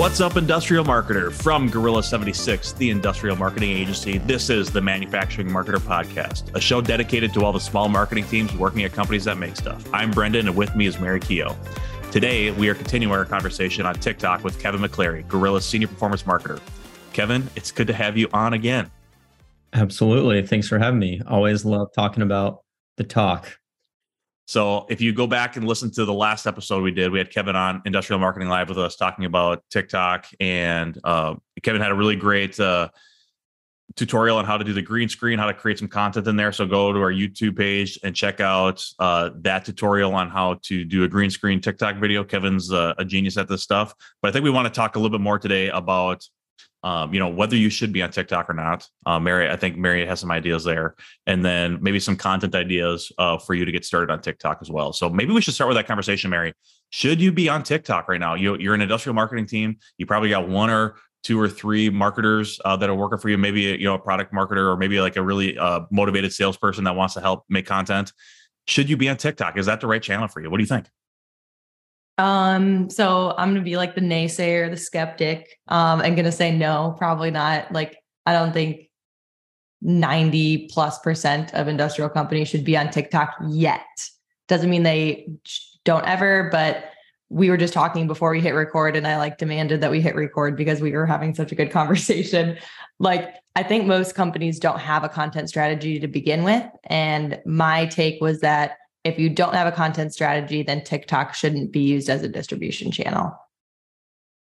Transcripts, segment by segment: What's up, Industrial Marketer? From Gorilla 76, the industrial marketing agency, this is the Manufacturing Marketer Podcast, a show dedicated to all the small marketing teams working at companies that make stuff. I'm Brendon, and with me is Mary. Today, we are continuing our conversation on TikTok with Kevin McClary, Gorilla's Senior Performance Marketer. Kevin, it's good to have you on again. Absolutely. Thanks for having me. Always love talking about the talk. So if you go back and listen to the last episode we did, we had Kevin on Industrial Marketing Live with us talking about TikTok, and Kevin had a really great tutorial on how to do the green screen, how to create some content in there. So go to our YouTube page and check out that tutorial on how to do a green screen TikTok video. Kevin's a genius at this stuff, but I think we want to talk a little bit more today about whether you should be on TikTok or not. Mary, I think Mary has some ideas there, and then maybe some content ideas for you to get started on TikTok as well. So maybe we should start with that conversation, Mary. Should you be on TikTok right now? You're an industrial marketing team. You probably got one or two or three marketers that are working for you. Maybe, a product marketer, or maybe like a really motivated salesperson that wants to help make content. Should you be on TikTok? Is that the right channel for you? What do you think? So I'm going to be like the naysayer, the skeptic. I'm going to say no, probably not. Like, I don't think 90%+ of industrial companies should be on TikTok yet. Doesn't mean they don't ever, but we were just talking before we hit record, and I demanded that we hit record because we were having such a good conversation. I think most companies don't have a content strategy to begin with. And my take was that if you don't have a content strategy, then TikTok shouldn't be used as a distribution channel.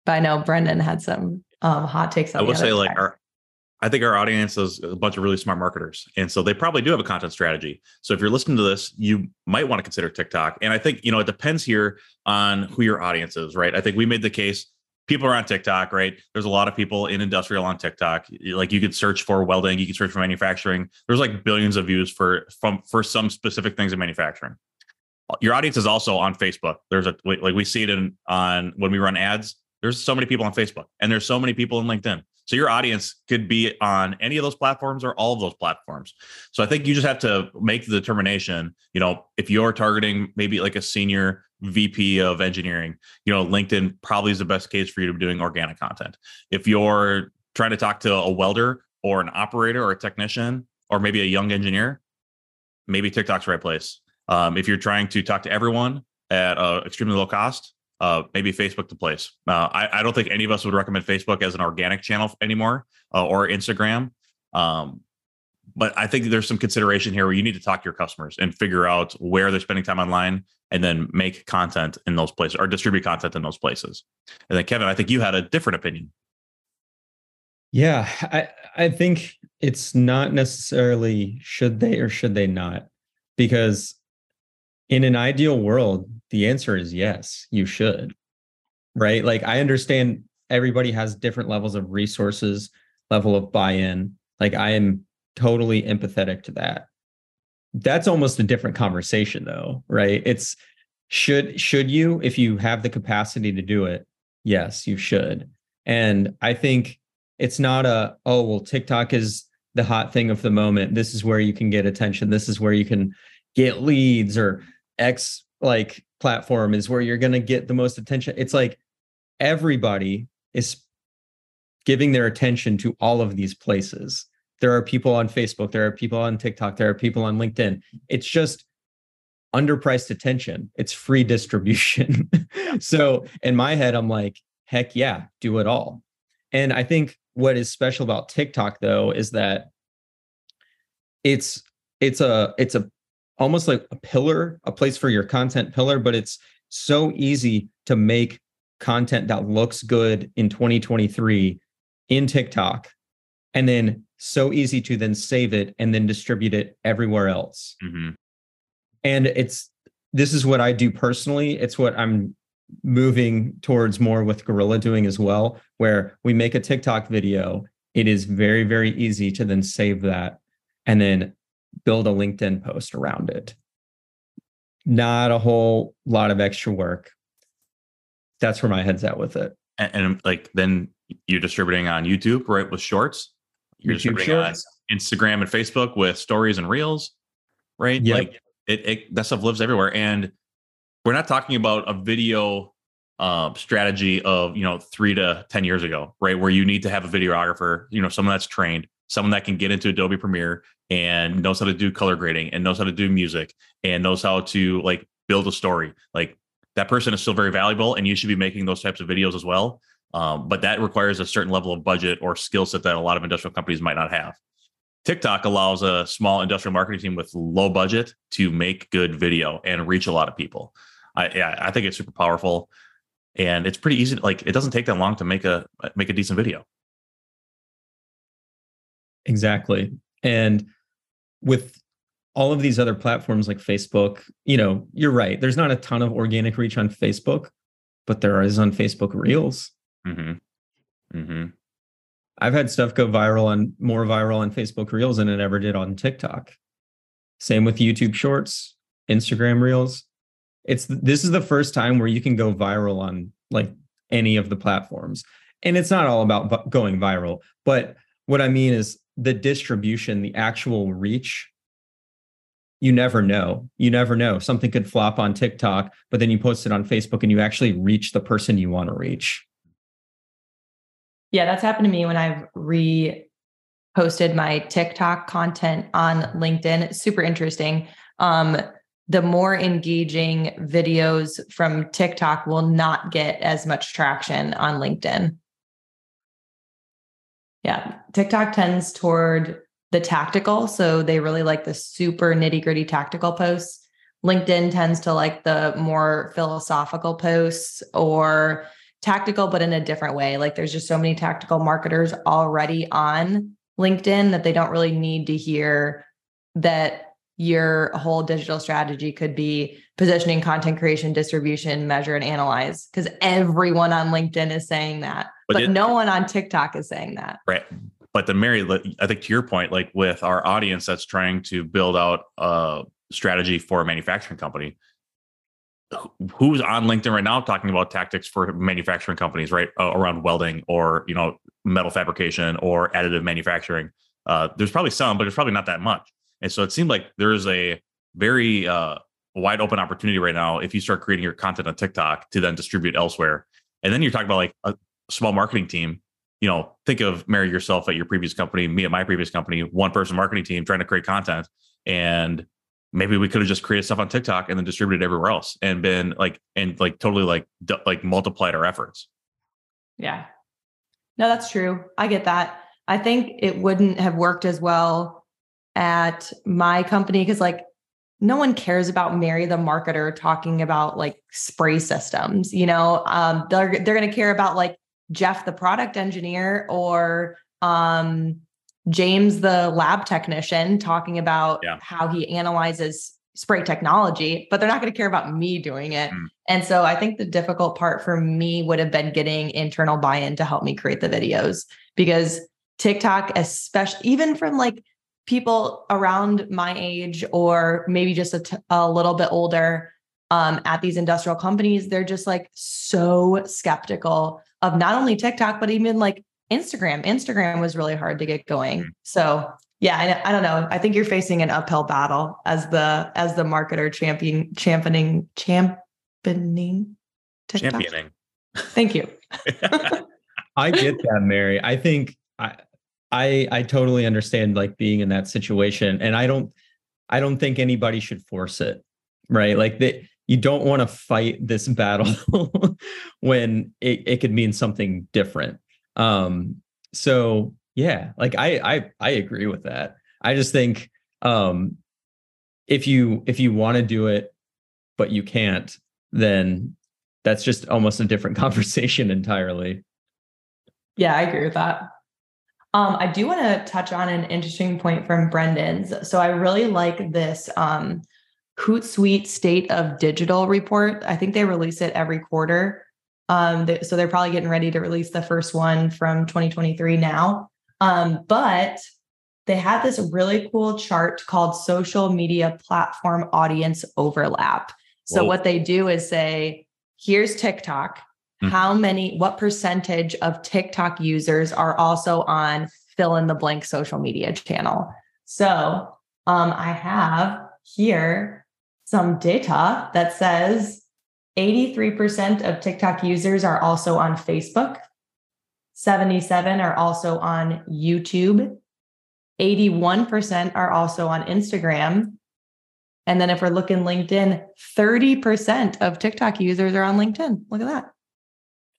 But I know Brendon had some hot takes on that. I would say I think our audience is a bunch of really smart marketers, and so they probably do have a content strategy. So if you're listening to this, you might want to consider TikTok. And I think, it depends here on who your audience is, right? I think we made the case. People are on TikTok, right? There's a lot of people in industrial on TikTok. Like, you could search for welding, you could search for manufacturing. There's billions of views for some specific things in manufacturing. Your audience is also on Facebook. There's we see it on when we run ads. There's so many people on Facebook, and there's so many people in LinkedIn. So your audience could be on any of those platforms or all of those platforms. So I think you just have to make the determination, if you're targeting maybe like a senior VP of engineering, LinkedIn probably is the best case for you to be doing organic content. If you're trying to talk to a welder or an operator or a technician, or maybe a young engineer, maybe TikTok's the right place. If you're trying to talk to everyone at extremely low cost, maybe Facebook the place. I don't think any of us would recommend Facebook as an organic channel anymore, or Instagram. But I think there's some consideration here where you need to talk to your customers and figure out where they're spending time online, and then make content in those places, or distribute content in those places. And then Kevin, I think you had a different opinion. Yeah, I think it's not necessarily should they or should they not, because in an ideal world, the answer is yes, you should, right? I understand everybody has different levels of resources, level of buy-in. I am totally empathetic to that. That's almost a different conversation though, right? It's should you, if you have the capacity to do it, yes, you should. And I think it's not TikTok is the hot thing of the moment. This is where you can get attention. This is where you can get leads, or X platform is where you're going to get the most attention. It's everybody is giving their attention to all of these places. There are people on Facebook, there are people on TikTok, there are people on LinkedIn. It's just underpriced attention. It's free distribution. So in my head, I'm heck yeah, do it all. And I think what is special about TikTok though, is that it's almost a pillar, a place for your content pillar, but it's so easy to make content that looks good in 2023 in TikTok, and then so easy to then save it and then distribute it everywhere else. Mm-hmm. And this is what I do personally. It's what I'm moving towards more with Gorilla doing as well, where we make a TikTok video. It is very, very easy to then save that and then build a LinkedIn post around it. Not a whole lot of extra work. That's where my head's at with it. And then you're distributing on YouTube, right? With shorts. You're distributing on Instagram and Facebook with stories and reels, right? Yep. That stuff lives everywhere. And we're not talking about a video strategy of, 3 to 10 years ago, right? Where you need to have a videographer, someone that's trained, someone that can get into Adobe Premiere and knows how to do color grading and knows how to do music and knows how to build a story. That person is still very valuable, and you should be making those types of videos as well. But that requires a certain level of budget or skill set that a lot of industrial companies might not have. TikTok allows a small industrial marketing team with low budget to make good video and reach a lot of people. I think it's super powerful, and it's pretty easy. It doesn't take that long to make a decent video. Exactly. And with all of these other platforms like Facebook, you're right. There's not a ton of organic reach on Facebook, but there is on Facebook Reels. Mm-hmm. Mm-hmm. I've had stuff go viral on Facebook Reels than it ever did on TikTok. Same with YouTube Shorts, Instagram Reels. This is the first time where you can go viral on any of the platforms. And it's not all about going viral, but what I mean is the distribution, the actual reach. You never know. Something could flop on TikTok, but then you post it on Facebook and you actually reach the person you want to reach. Yeah, that's happened to me when I've reposted my TikTok content on LinkedIn. It's super interesting. The more engaging videos from TikTok will not get as much traction on LinkedIn. Yeah, TikTok tends toward the tactical. So they really like the super nitty-gritty tactical posts. LinkedIn tends to like the more philosophical posts or tactical, but in a different way. There's just so many tactical marketers already on LinkedIn that they don't really need to hear that your whole digital strategy could be positioning, content creation, distribution, measure, and analyze, because everyone on LinkedIn is saying that, but no one on TikTok is saying that. Right. But then Mary, I think to your point, with our audience that's trying to build out a strategy for a manufacturing company, who's on LinkedIn right now talking about tactics for manufacturing companies, right? Around welding or, metal fabrication or additive manufacturing. There's probably some, but there's probably not that much. And so it seemed like there is a very wide open opportunity right now if you start creating your content on TikTok to then distribute elsewhere. And then you're talking about a small marketing team. Think of Mary, yourself at your previous company, me at my previous company, one person marketing team trying to create content. And maybe we could have just created stuff on TikTok and then distributed everywhere else and been totally multiplied our efforts. Yeah, no, that's true. I get that. I think it wouldn't have worked as well at my company because no one cares about Mary, the marketer, talking about spray systems, they're going to care about Jeff, the product engineer, or James, the lab technician, talking about how he analyzes spray technology, but they're not going to care about me doing it. Mm. And so I think the difficult part for me would have been getting internal buy-in to help me create the videos, because TikTok, especially even from people around my age or maybe just a little bit older, at these industrial companies, they're just so skeptical of not only TikTok, but even Instagram. Instagram was really hard to get going. So yeah, I don't know. I think you're facing an uphill battle as the marketer championing TikTok. Championing. Thank you. I get that, Mary. I think I totally understand being in that situation, and I don't think anybody should force it, right? You don't want to fight this battle when it could mean something different. So yeah, I agree with that. I just think if you want to do it, but you can't, then that's just almost a different conversation entirely. Yeah, I agree with that. I do want to touch on an interesting point from Brendon's. So I really like this Hootsuite State of Digital report. I think they release it every quarter. So they're probably getting ready to release the first one from 2023 now. But they had this really cool chart called social media platform audience overlap. So Whoa. What they do is say, here's TikTok. Mm-hmm. What percentage of TikTok users are also on fill in the blank social media channel? So I have here some data that says 83% of TikTok users are also on Facebook. 77% are also on YouTube. 81% are also on Instagram. And then if we're looking LinkedIn, 30% of TikTok users are on LinkedIn. Look at that.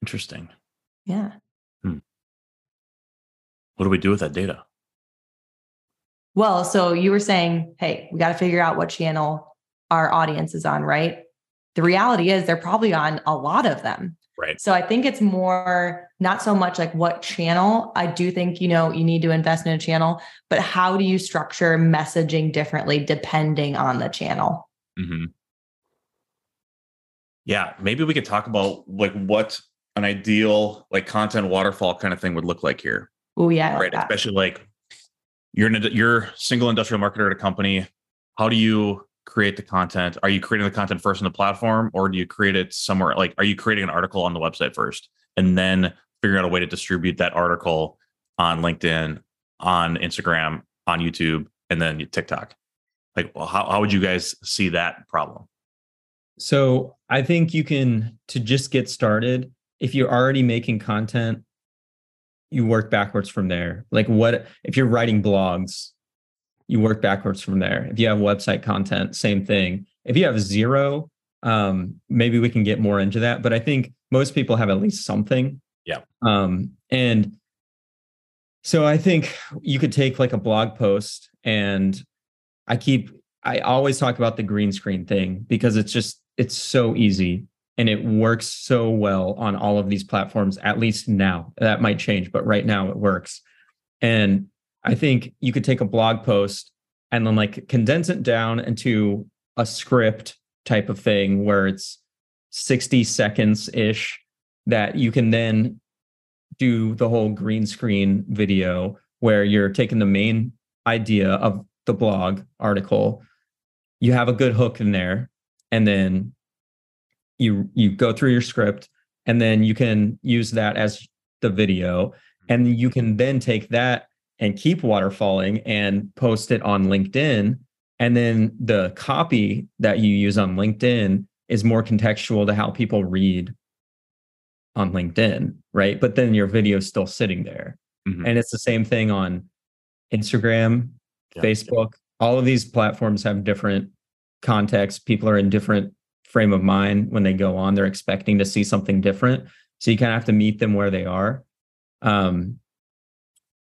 Interesting. Yeah. What do we do with that data? Well, so you were saying, hey, we got to figure out what channel our audience is on, right? The reality is they're probably on a lot of them. Right. So I think it's more, not so much like what channel. I do think, you know, you need to invest in a channel, but how do you structure messaging differently depending on the channel? Mm-hmm. Yeah. Maybe we could talk about like what an ideal like content waterfall kind of thing would look like here. Oh yeah. Right. Like especially like you're single industrial marketer at a company. How do you create the content? Are you creating the content first on the platform, or do you create it somewhere? Like, are you creating an article on the website first and then figuring out a way to distribute that article on LinkedIn, on Instagram, on YouTube, and then TikTok? Like, well, how would you guys see that problem? So I think you can, to just get started, if you're already making content, you work backwards from there. Like what, if you're writing blogs, you work backwards from there. If you have website content, same thing. If you have zero, maybe we can get more into that. But I think most people have at least something. Yeah. And so I think you could take like a blog post, and I always talk about the green screen thing because it's so easy and it works so well on all of these platforms, at least now. That might change, but right now it works. And I think you could take a blog post and then like condense it down into a script type of thing where it's 60 seconds-ish that you can then do the whole green screen video where you're taking the main idea of the blog article. You have a good hook in there, and then you go through your script, and then you can use that as the video, and you can then take that and keep waterfalling and post it on LinkedIn. And then the copy that you use on LinkedIn is more contextual to how people read on LinkedIn, right? But then your video is still sitting there. Mm-hmm. And it's the same thing on Instagram, yeah, Facebook. All of these platforms have different contexts. People are in different frame of mind when they go on. They're expecting to see something different. So you kind of have to meet them where they are.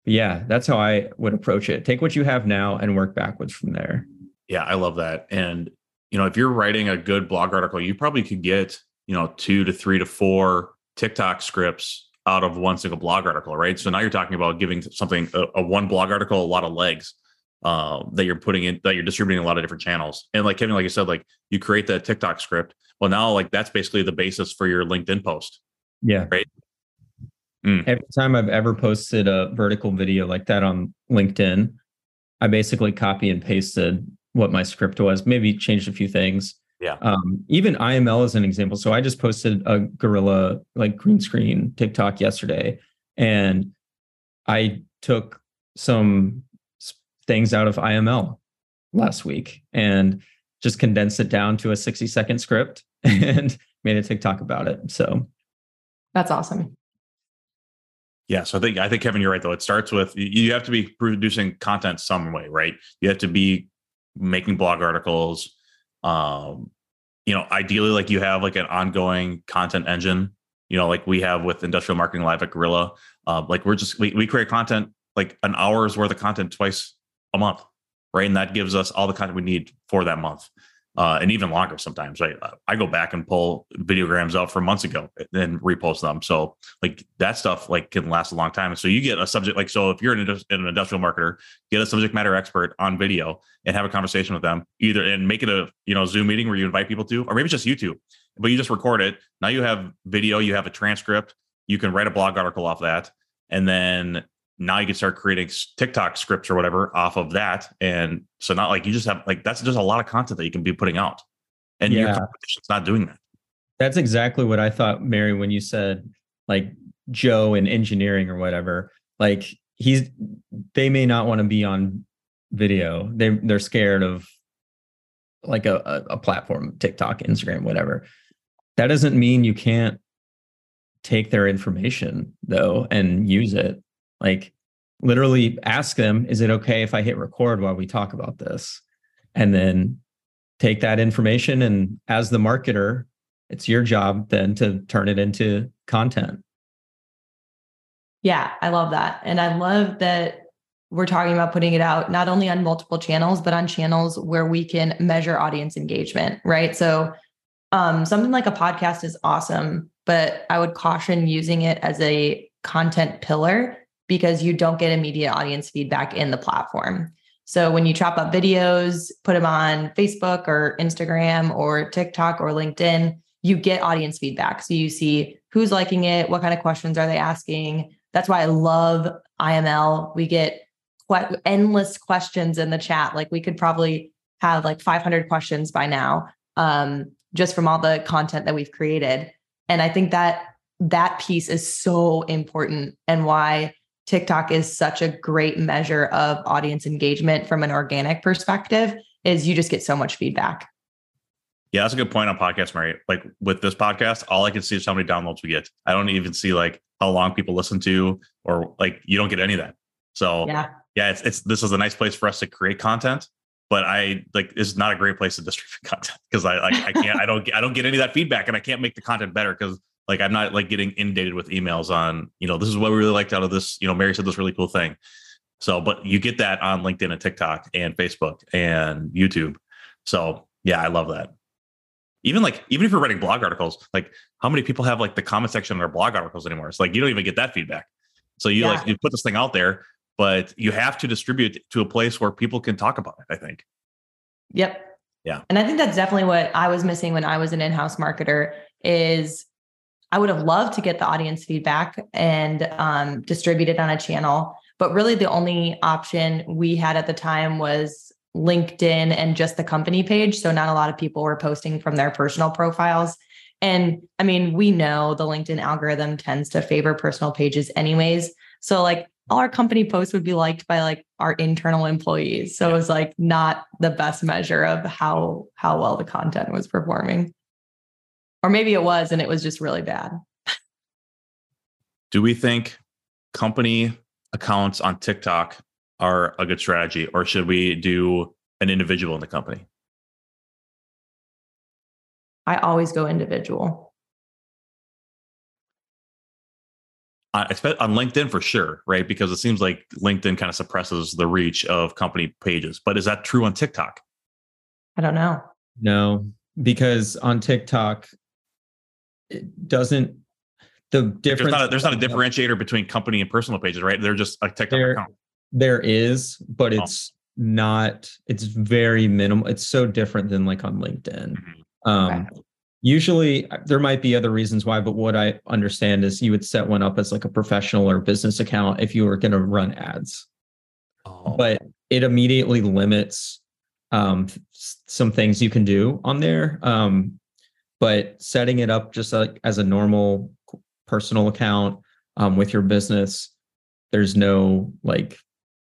Yeah, that's how I would approach it. Take what you have now and work backwards from there. Yeah, I love that. And, you know, if you're writing a good blog article, you probably could get, you know, 2 to 3 to 4 TikTok scripts out of one single blog article, right? So now you're talking about giving something, a one blog article, a lot of legs that you're putting in, that you're distributing a lot of different channels. And like Kevin, like you said, like you create that TikTok script. Well, now like that's basically the basis for your LinkedIn post. Yeah. Right. Mm. Every time I've ever posted a vertical video like that on LinkedIn, I basically copy and pasted what my script was, maybe changed a few things. Yeah. Even IML is an example. So I just posted a gorilla like green screen TikTok yesterday, and I took some things out of IML last week and just condensed it down to a 60-second script and made a TikTok about it. So that's awesome. Yeah, so I think Kevin, you're right though. It starts with you have to be producing content some way, right? You have to be making blog articles. You know, ideally, like you have like an ongoing content engine. You know, like we have with Industrial Marketing Live at Gorilla. Like we create content like an hour's worth of content twice a month, right? And that gives us all the content we need for that month, and even longer sometimes. Right? I go back and pull videograms out from months ago and repost them. So like that stuff like can last a long time. And so you get a subject, like, so if you're an industrial marketer, get a subject matter expert on video and have a conversation with them either, and make it a, you know, Zoom meeting where you invite people to, or maybe just YouTube, but you just record it. Now you have video, you have a transcript, you can write a blog article off that. And then now you can start creating TikTok scripts or whatever off of that. And so not like you just have like, that's just a lot of content that you can be putting out, and yeah, your competition's not doing that. That's exactly what I thought, Mary, when you said like Joe in engineering or whatever, like they may not want to be on video. They're scared of like a platform, TikTok, Instagram, whatever. That doesn't mean you can't take their information though and use it. Like literally ask them, is it okay if I hit record while we talk about this? And then take that information, and as the marketer, it's your job then to turn it into content. Yeah, I love that. And I love that we're talking about putting it out not only on multiple channels, but on channels where we can measure audience engagement, right? So something like a podcast is awesome, but I would caution using it as a content pillar because you don't get immediate audience feedback in the platform. So when you chop up videos, put them on Facebook or Instagram or TikTok or LinkedIn, you get audience feedback. So you see who's liking it, what kind of questions are they asking. That's why I love IML. We get endless questions in the chat. Like we could probably have like 500 questions by now, just from all the content that we've created. And I think that that piece is so important, and why TikTok is such a great measure of audience engagement from an organic perspective is you just get so much feedback. Yeah, that's a good point on podcasts, Mary. Like with this podcast, all I can see is how many downloads we get. I don't even see like how long people listen to, or like you don't get any of that. So yeah, it's this is a nice place for us to create content, but I like it's not a great place to distribute content because I don't get any of that feedback, and I can't make the content better because like I'm not like getting inundated with emails on, you know, this is what we really liked out of this. You know, Mary said this really cool thing. So, but you get that on LinkedIn and TikTok and Facebook and YouTube. So yeah, I love that. Even if you're writing blog articles, like how many people have like the comment section on their blog articles anymore? It's like, you don't even get that feedback. So you put this thing out there, but you have to distribute to a place where people can talk about it, I think. Yep. Yeah. And I think that's definitely what I was missing when I was an in-house marketer is I would have loved to get the audience feedback and distribute it on a channel. But really the only option we had at the time was LinkedIn and just the company page. So not a lot of people were posting from their personal profiles. And I mean, we know the LinkedIn algorithm tends to favor personal pages anyways. So like all our company posts would be liked by like our internal employees. So it was like not the best measure of how well the content was performing. Or maybe it was, and it was just really bad. Do we think company accounts on TikTok are a good strategy, or should we do an individual in the company? I always go individual. On LinkedIn for sure, right? Because it seems like LinkedIn kind of suppresses the reach of company pages. But is that true on TikTok? I don't know. No, because on TikTok, it doesn't. The difference there's not a differentiator between company and personal pages, right? They're just a TikTok account. There is, but it's not, it's very minimal. It's so different than like on LinkedIn. Okay. Usually there might be other reasons why, but what I understand is you would set one up as like a professional or business account if you were going to run ads, but it immediately limits some things you can do on there. But setting it up just like as a normal personal account with your business, there's no like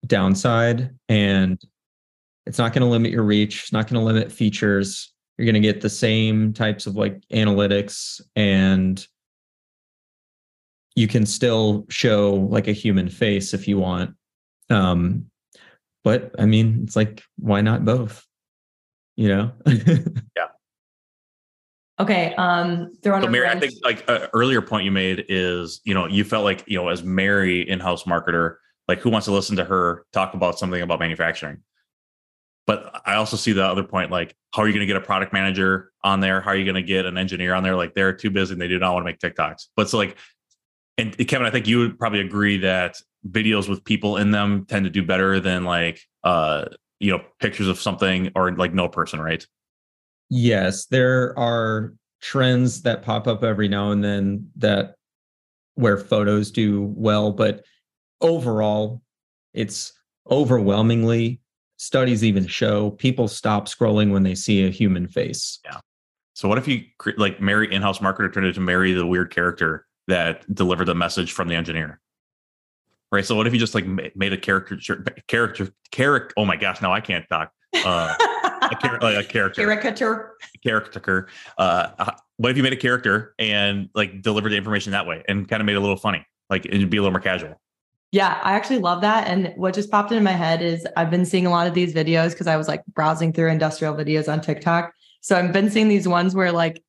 downside, and it's not going to limit your reach. It's not going to limit features. You're going to get the same types of like analytics, and you can still show like a human face if you want. But I mean, it's like, why not both? You know? Yeah. Okay. So Mary, I think like an earlier point you made is, you know, you felt like, you know, as Mary in-house marketer, like who wants to listen to her talk about something about manufacturing? But I also see the other point, like how are you going to get a product manager on there? How are you going to get an engineer on there? Like they're too busy and they do not want to make TikToks. But so like, and Kevin, I think you would probably agree that videos with people in them tend to do better than like, you know, pictures of something or like no person, right? Yes, there are trends that pop up every now and then that where photos do well, but overall, it's overwhelmingly, studies even show people stop scrolling when they see a human face. Yeah. So what if you like Mary in-house marketer turned into Mary the weird character that delivered the message from the engineer? Right. So what if you just like made a character? Oh my gosh, now I can't talk. A caricature what if you made a character and like delivered the information that way and kind of made it a little funny, like it'd be a little more casual. Yeah, I actually love that. And what just popped into my head is I've been seeing a lot of these videos because I was like browsing through industrial videos on TikTok. So I've been seeing these ones where like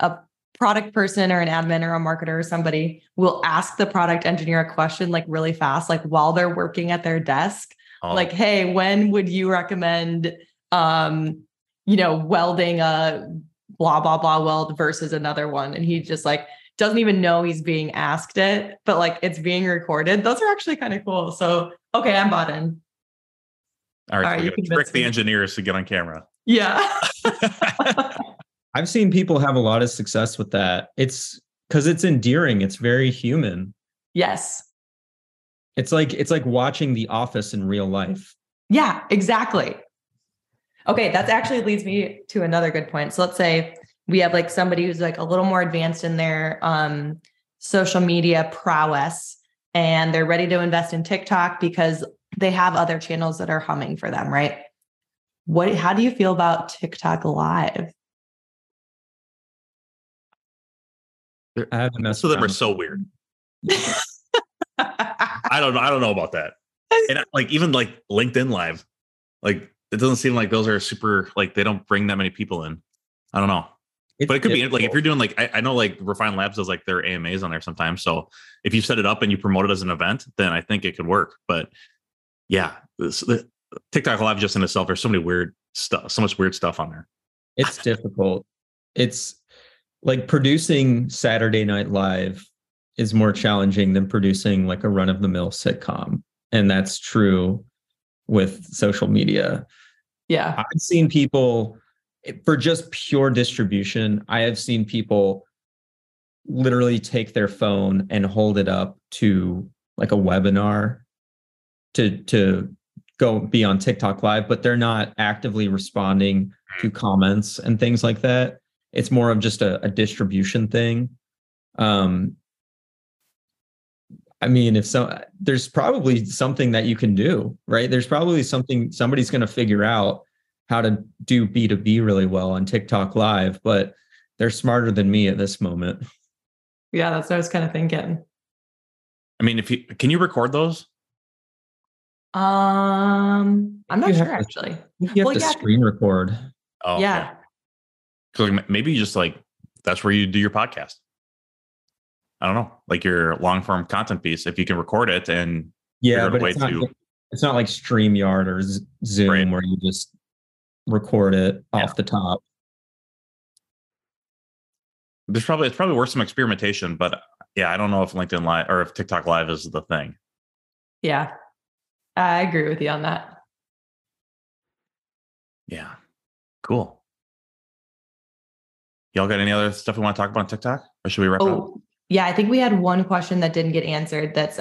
a product person or an admin or a marketer or somebody will ask the product engineer a question like really fast, like while they're working at their desk, like, hey, when would you recommend, you know, welding a blah, blah, blah weld versus another one? And he just like doesn't even know he's being asked it, but like it's being recorded. Those are actually kind of cool. So, okay, I'm bought in. All right, so you can trick the engineers to get on camera. Yeah. I've seen people have a lot of success with that. It's because it's endearing. It's very human. Yes. It's like watching The Office in real life. Yeah, exactly. Okay, that actually leads me to another good point. So let's say we have like somebody who's like a little more advanced in their social media prowess, and they're ready to invest in TikTok because they have other channels that are humming for them, right? How do you feel about TikTok Live? Most of them are so weird. I don't know about that. And like even like LinkedIn Live, like it doesn't seem like those are super, like they don't bring that many people in. I don't know. But it could be like if you're doing like, I know like Refined Labs does like their AMAs on there sometimes. So if you set it up and you promote it as an event, then I think it could work. But yeah, the TikTok Live just in itself, there's so many weird stuff, so much weird stuff on there. It's difficult. It's like producing Saturday Night Live is more challenging than producing like a run-of-the-mill sitcom. And that's true with social media. Yeah. I've seen people, for just pure distribution, I have seen people literally take their phone and hold it up to like a webinar to go be on TikTok Live, but they're not actively responding to comments and things like that. It's more of just a distribution thing. I mean, there's probably something that you can do, right? There's probably something somebody's going to figure out how to do B2B really well on TikTok Live, but they're smarter than me at this moment. Yeah, that's what I was kind of thinking. I mean, can you record those? I'm not sure actually. You have to screen record. Oh, yeah. Okay. So like, maybe you just like, that's where you do your podcast. I don't know, like your long form content piece, if you can record it and it's not like StreamYard or Zoom, right, where you just record it off the top. It's probably worth some experimentation, but yeah, I don't know if LinkedIn Live or if TikTok Live is the thing. Yeah, I agree with you on that. Yeah, cool. Y'all got any other stuff we want to talk about on TikTok, or should we wrap up? Yeah, I think we had one question that didn't get answered that's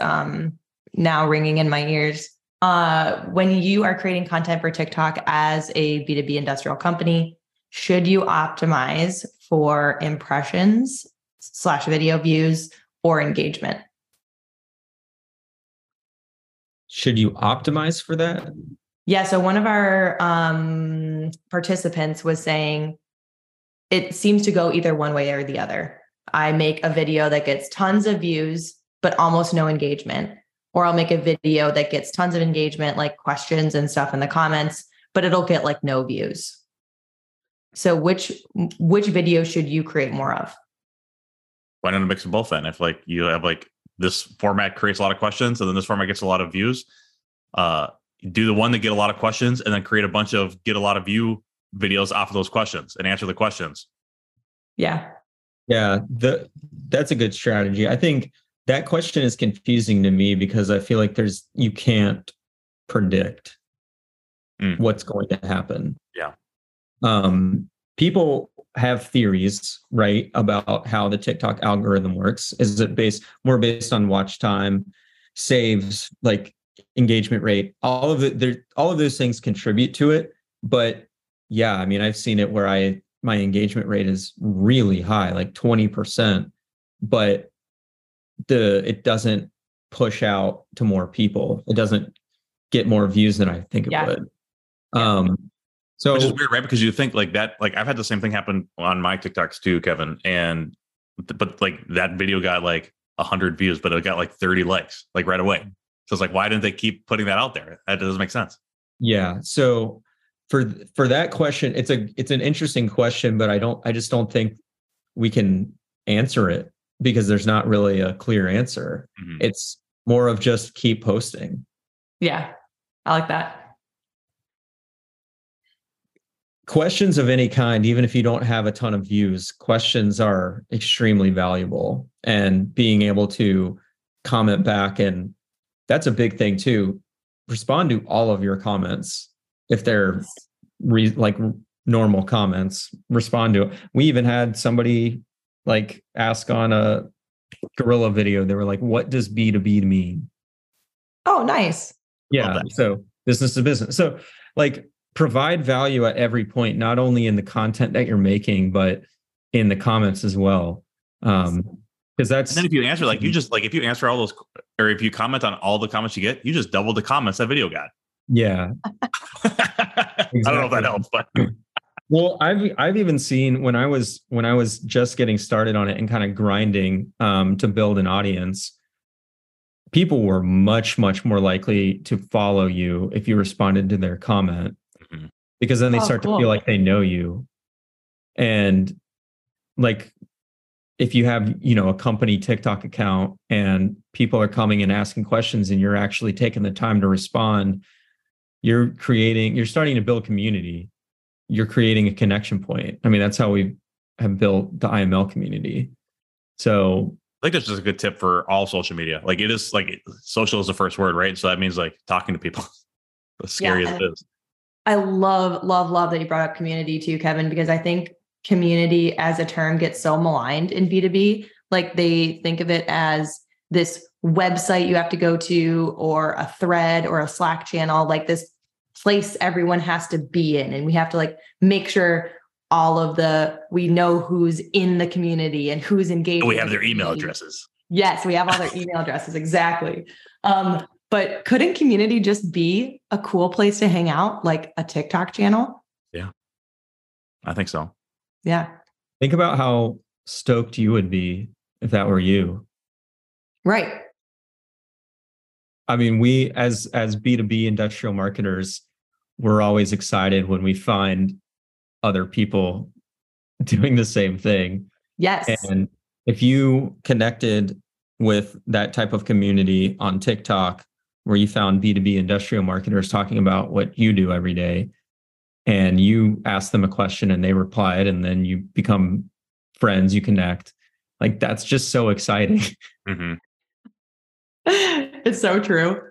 now ringing in my ears. When you are creating content for TikTok as a B2B industrial company, should you optimize for impressions / video views or engagement? Should you optimize for that? Yeah, so one of our participants was saying it seems to go either one way or the other. I make a video that gets tons of views, but almost no engagement, or I'll make a video that gets tons of engagement, like questions and stuff in the comments, but it'll get like no views. So which video should you create more of? Why don't I mix them both then? If like you have like this format creates a lot of questions and then this format gets a lot of views, do the one that get a lot of questions and then create a bunch of get a lot of view videos off of those questions and answer the questions. Yeah. Yeah, that's a good strategy. I think that question is confusing to me because I feel like you can't predict what's going to happen. Yeah. People have theories, right, about how the TikTok algorithm works. Is it based on watch time, saves, like engagement rate? All of those things contribute to it. But yeah, I mean, I've seen it where my engagement rate is really high, like 20%, but it doesn't push out to more people. It doesn't get more views than I think it would. So, which is weird, right? Because you think like that, like I've had the same thing happen on my TikToks too, Kevin. And, but like that video got like 100 views, but it got like 30 likes, like right away. So it's like, why didn't they keep putting that out there? That doesn't make sense. Yeah. So for that question, it's an interesting question, but I just don't think we can answer it because there's not really a clear answer. Mm-hmm. It's more of just keep posting. Yeah. I like that. Questions of any kind, even if you don't have a ton of views, questions are extremely valuable, and being able to comment back. And that's a big thing too. Respond to all of your comments. If they're like normal comments, respond to it. We even had somebody like ask on a Gorilla video, they were like, what does B2B mean? Oh, nice. Yeah. So business to business. So like, provide value at every point, not only in the content that you're making, but in the comments as well. Because that's. And then if you answer, like you just like if you answer all those, or if you comment on all the comments you get, you just double the comments that video got. Yeah. Exactly. I don't know if that helps, but. Well, I've even seen when I was just getting started on it and kind of grinding to build an audience. People were much, much more likely to follow you if you responded to their comment. Because then they start to feel like they know you. And like, if you have, you know, a company TikTok account and people are coming and asking questions and you're actually taking the time to respond, you're starting to build community. You're creating a connection point. I mean, that's how we have built the IML community. So I think that's just a good tip for all social media. Like it is like social is the first word, right? So that means like talking to people, as scary as it is. I love, love, love that you brought up community too, Kevin, because I think community as a term gets so maligned in B2B. Like they think of it as this website you have to go to or a thread or a Slack channel, like this place everyone has to be in. And we have to like make sure we know who's in the community and who's engaged. We have their email addresses. Yes, we have all their email addresses. Exactly. But couldn't community just be a cool place to hang out, like a TikTok channel? Yeah, I think so. Yeah. Think about how stoked you would be if that were you. Right. I mean, we as B2B industrial marketers, we're always excited when we find other people doing the same thing. Yes. And if you connected with that type of community on TikTok, where you found B2B industrial marketers talking about what you do every day, and you asked them a question and they replied, and then you become friends, you connect. Like that's just so exciting. Mm-hmm. It's so true.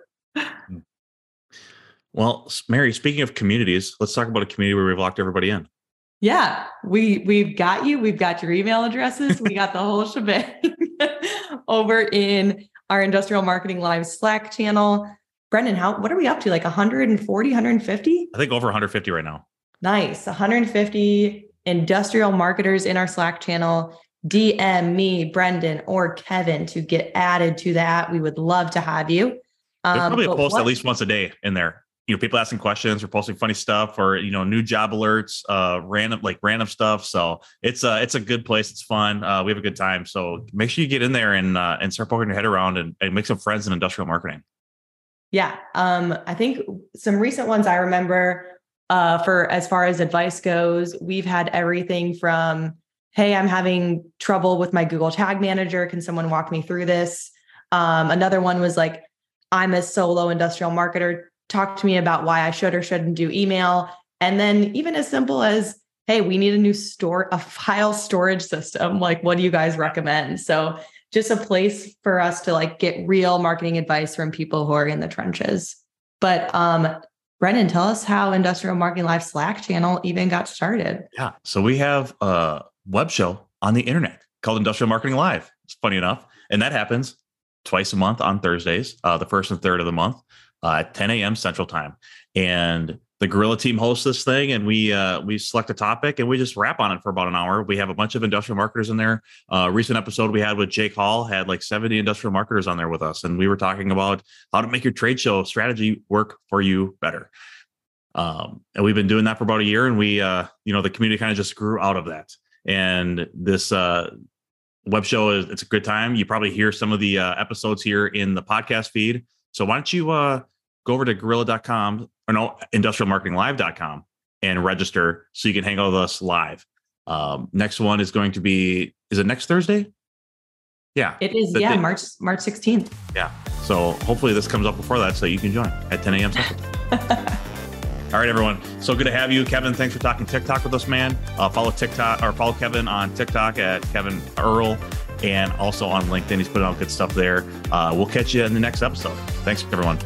Well, Mary, speaking of communities, let's talk about a community where we've locked everybody in. Yeah, we've got you. We've got your email addresses. We got the whole shebang over in our Industrial Marketing Live Slack channel. Brendon, what are we up to? Like 140, 150? I think over 150 right now. Nice. 150 industrial marketers in our Slack channel. DM me, Brendon, or Kevin to get added to that. We would love to have you. There's probably a post at least once a day in there. You know, people asking questions or posting funny stuff or, you know, new job alerts, random stuff. So it's a good place. It's fun. We have a good time. So make sure you get in there and start poking your head around and make some friends in industrial marketing. Yeah. I think some recent ones I remember for as far as advice goes, we've had everything from, hey, I'm having trouble with my Google Tag Manager. Can someone walk me through this? Another one was like, I'm a solo industrial marketer. Talk to me about why I should or shouldn't do email. And then even as simple as, hey, we need a file storage system. Like, what do you guys recommend? So just a place for us to like get real marketing advice from people who are in the trenches. But Brendon, tell us how Industrial Marketing Live Slack channel even got started. Yeah. So we have a web show on the internet called Industrial Marketing Live. It's funny enough. And that happens twice a month on Thursdays, the first and third of the month. At 10 a.m. Central Time, and the Gorilla team hosts this thing, and we select a topic and we just rap on it for about an hour. We have a bunch of industrial marketers in there. Recent episode we had with Jake Hall had like 70 industrial marketers on there with us, and we were talking about how to make your trade show strategy work for you better. And we've been doing that for about a year, and we, you know, the community kind of just grew out of that. And this web show is, it's a good time. You probably hear some of the episodes here in the podcast feed. So why don't you go over to gorilla.com or no, industrialmarketinglive.com and register so you can hang out with us live. Next one is going to be, is it next Thursday? Yeah, it is. Yeah. March 16th. Yeah. So hopefully this comes up before that, so you can join at 10 a.m. All right, everyone. So good to have you, Kevin. Thanks for talking TikTok with us, man. Follow TikTok or follow Kevin on TikTok at Kevin Earl, and also on LinkedIn. He's putting out good stuff there. We'll catch you in the next episode. Thanks, everyone.